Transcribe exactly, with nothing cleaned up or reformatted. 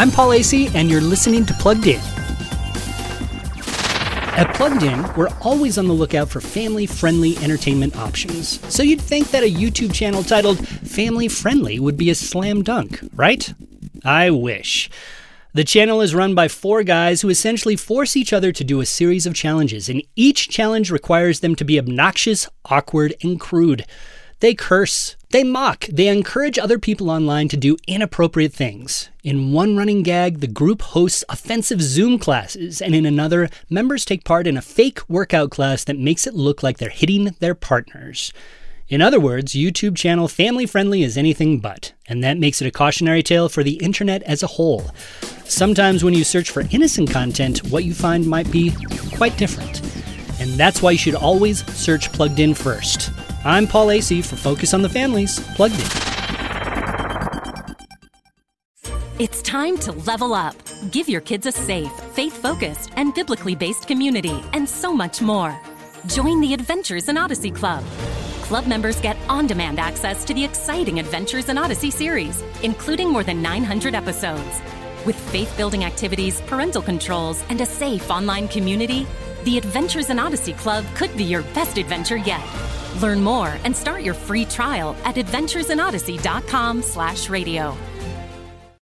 I'm Paul Acey, and you're listening to Plugged In. At Plugged In, we're always on the lookout for family-friendly entertainment options. So you'd think that a YouTube channel titled Family Friendly would be a slam dunk, right? I wish. The channel is run by four guys who essentially force each other to do a series of challenges, and each challenge requires them to be obnoxious, awkward, and crude. They curse, they mock, they encourage other people online to do inappropriate things. In one running gag, the group hosts offensive Zoom classes, and in another, members take part in a fake workout class that makes it look like they're hitting their partners. In other words, YouTube channel Family Friendly is anything but, and that makes it a cautionary tale for the internet as a whole. Sometimes when you search for innocent content, what you find might be quite different. And that's why you should always search Plugged In first. I'm Paul Acey for Focus on the Families, Plugged In. It's time to level up. Give your kids a safe, faith-focused, and biblically-based community, and so much more. Join the Adventures in Odyssey Club. Club members get on-demand access to the exciting Adventures in Odyssey series, including more than nine hundred episodes. With faith-building activities, parental controls, and a safe online community, the Adventures in Odyssey Club could be your best adventure yet. Learn more and start your free trial at adventures in odyssey dot com slash radio.